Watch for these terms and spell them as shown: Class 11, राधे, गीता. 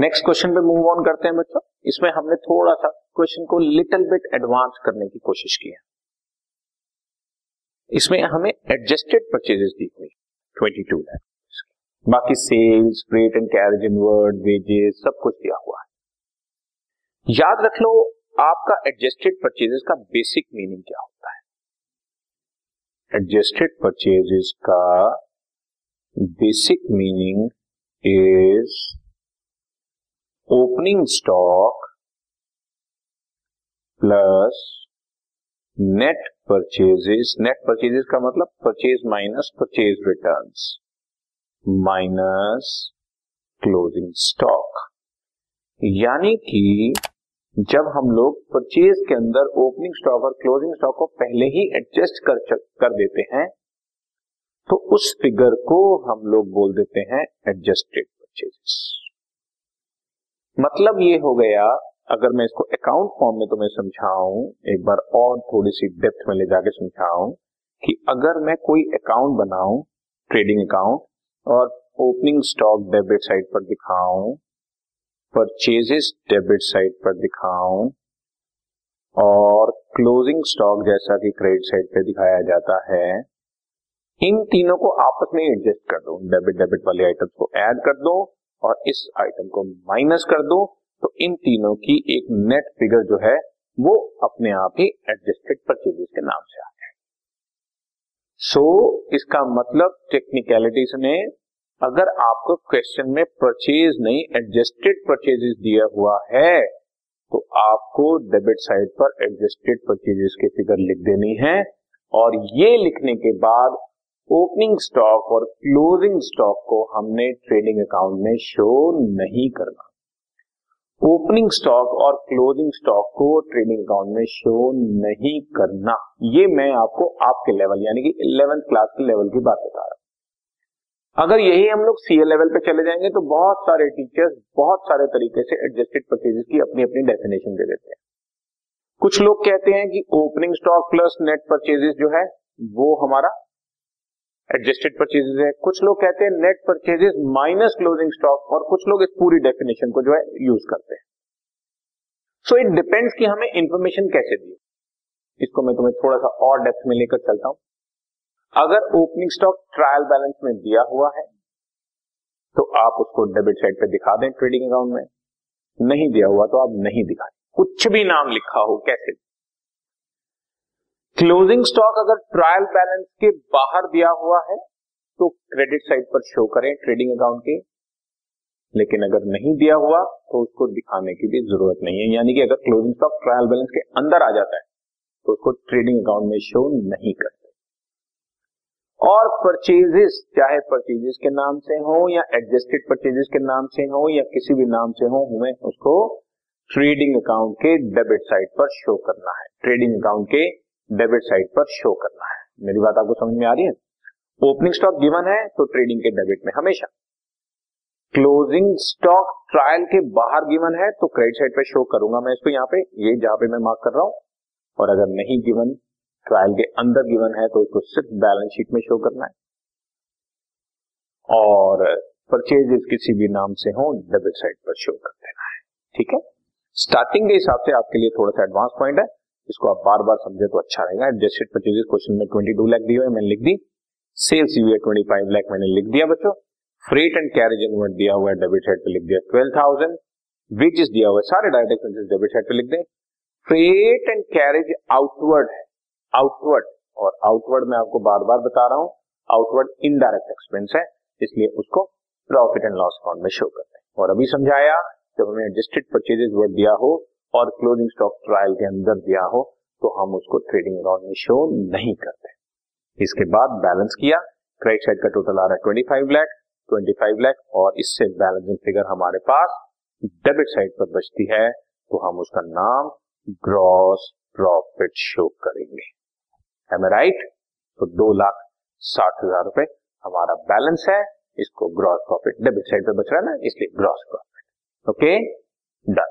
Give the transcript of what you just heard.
Next question पे move on करते हैं बच्चों। इसमें हमने थोड़ा सा क्वेश्चन को लिटिल बिट एडवांस करने की कोशिश की है। इसमें हमें एडजस्टेड परचेजेस दी हुई 22 है, बाकी sales, freight and carriage, inward wages सब कुछ दिया हुआ है। याद रख लो आपका एडजस्टेड परचेजेस का बेसिक मीनिंग क्या होता है। एडजस्टेड परचेजेस का basic meaning is opening stock plus net purchases. Net purchases का मतलब purchase minus purchase returns minus closing stock. यानी कि जब हम लोग परचेज के अंदर ओपनिंग स्टॉक और क्लोजिंग स्टॉक को पहले ही एडजस्ट कर देते हैं तो उस फिगर को हम लोग बोल देते हैं एडजस्टेड परचेजेस। मतलब ये हो गया, अगर मैं इसको अकाउंट फॉर्म में तुम्हें समझाऊं, एक बार और थोड़ी सी डेप्थ में ले जाके समझाऊं कि अगर मैं कोई अकाउंट बनाऊं ट्रेडिंग अकाउंट और ओपनिंग स्टॉक डेबिट साइड पर दिखाऊं, परचेजेस डेबिट साइड पर दिखाऊं और क्लोजिंग स्टॉक जैसा कि क्रेडिट साइड पे दिखाया जाता है, इन तीनों को आपस में एडजस्ट कर दो। डेबिट वाले आइटम्स को ऐड कर दो और इस आइटम को माइनस कर दो, तो इन तीनों की एक नेट फिगर जो है वो अपने आप ही एडजस्टेड परचेजेस के नाम से आ जाए। सो इसका मतलब टेक्निकलिटीज ने, अगर आपको क्वेश्चन में परचेज नहीं एडजस्टेड परचेजेस दिया हुआ है तो आपको डेबिट साइड पर एडजस्टेड परचेजेस के फिगर लिख देनी है और ये लिखने के बाद ओपनिंग स्टॉक और क्लोजिंग स्टॉक को हमने ट्रेडिंग अकाउंट में शो नहीं करना। ओपनिंग स्टॉक और क्लोजिंग स्टॉक को ट्रेडिंग अकाउंट में शो नहीं करना, ये मैं आपको आपके लेवल यानी कि 11th क्लास के लेवल की बात बता रहा हूं। अगर यही हम लोग सीए लेवल पे चले जाएंगे तो बहुत सारे टीचर्स बहुत सारे तरीके से एडजस्टेड परचेजेस की अपनी अपनी डेफिनेशन दे देते हैं। कुछ लोग कहते हैं कि opening stock plus net purchases जो है वो हमारा एडजस्टेड परचेजेस है, कुछ लोग कहते हैं net purchases minus closing stock और कुछ लोग इस पूरी डेफिनेशन को जो है यूज करते हैं। सो इट डिपेंड्स कि हमें इंफॉर्मेशन कैसे दी। इसको मैं तुम्हें थोड़ा सा और डेप्थ में लेकर चलता हूं। अगर ओपनिंग स्टॉक ट्रायल बैलेंस में दिया हुआ है तो आप उसको डेबिट साइड पे दिखा दें ट्रेडिंग अकाउंट में, नहीं दिया हुआ तो आप नहीं दिखाएं, कुछ भी नाम लिखा हो कैसे। क्लोजिंग स्टॉक अगर ट्रायल बैलेंस के बाहर दिया हुआ है तो क्रेडिट साइड पर शो करें ट्रेडिंग अकाउंट के, लेकिन अगर नहीं दिया हुआ तो उसको दिखाने की भी जरूरत नहीं है। यानी कि अगर क्लोजिंग स्टॉक ट्रायल बैलेंस के अंदर आ जाता है तो उसको ट्रेडिंग अकाउंट में शो नहीं करते। और परचेजेस, चाहे परचेजेस के नाम से हो या एडजस्टेड परचेजेस के नाम से हो या किसी भी नाम से हो, हमें उसको ट्रेडिंग अकाउंट के डेबिट साइड पर शो करना है, ट्रेडिंग अकाउंट के डेबिट साइड पर शो करना है। मेरी बात आपको समझ में आ रही है। ओपनिंग स्टॉक गिवन है तो ट्रेडिंग के डेबिट में हमेशा, क्लोजिंग स्टॉक ट्रायल के बाहर गिवन है तो क्रेडिट साइड पर शो करूंगा मैं इसको, यहाँ पे ये जहां पे मैं मार्क कर रहा हूं, और अगर नहीं गिवन, ट्रायल के अंदर गिवन है तो उसको सिर्फ बैलेंस शीट में शो करना है। और परचेजेस किसी भी नाम से हो डेबिट साइड पर शो कर देना है। ठीक है, स्टार्टिंग के हिसाब से आपके लिए थोड़ा सा एडवांस पॉइंट है, इसको आप बार बार समझे तो अच्छा रहेगा। एडजस्टेड परचेजेस क्वेश्चन में 22 लाख दिया है, मैंने लिख दी। सेल्स हुई है 25 लाख, मैंने लिख दिया बच्चों। फ्रेट एंड कैरेज इनवर्ड दिया हुआ है, डेबिट साइड पे लिख दिया 12,000। वेजेस दिया हुआ है, सारे डायरेक्ट एक्सपेंसेस डेबिट साइड पे लिख दें। फ्रेट एंड कैरेज आउटवर्ड है, आउटवर्ड, और आउटवर्ड में आपको बार बार बता रहा हूँ आउटवर्ड इनडायरेक्ट एक्सपेंस है, इसलिए उसको प्रॉफिट एंड लॉस अकाउंट में शो करते हैं। और अभी समझाया जब हमें एडजस्टेड परचेजेस वर्ड दिया हो और क्लोजिंग स्टॉक ट्रायल के अंदर दिया हो तो हम उसको ट्रेडिंग अकाउंट में शो नहीं करते। इसके बाद बैलेंस किया, क्रेडिट साइड का टोटल आ रहा है 25 लाख और इससे बैलेंसिंग फिगर हमारे पास डेबिट साइड पर बचती है तो हम उसका नाम ग्रॉस प्रॉफिट शो करेंगे। Am I right? तो 2,60,000 रुपए हमारा बैलेंस है, इसको ग्रॉस प्रॉफिट, डेबिट साइड पर बच रहा है ना, इसलिए ग्रॉस प्रॉफिट। Okay, done.